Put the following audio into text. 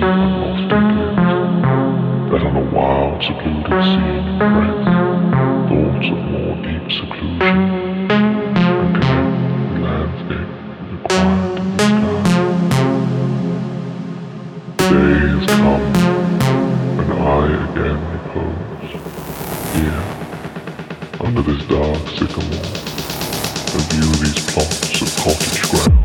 That on a wild, secluded sea breath, thoughts of more deep seclusion, and again lands in the quiet of the sky. The day has come, and I again repose, here, under this dark sycamore, and view these plots of cottage ground.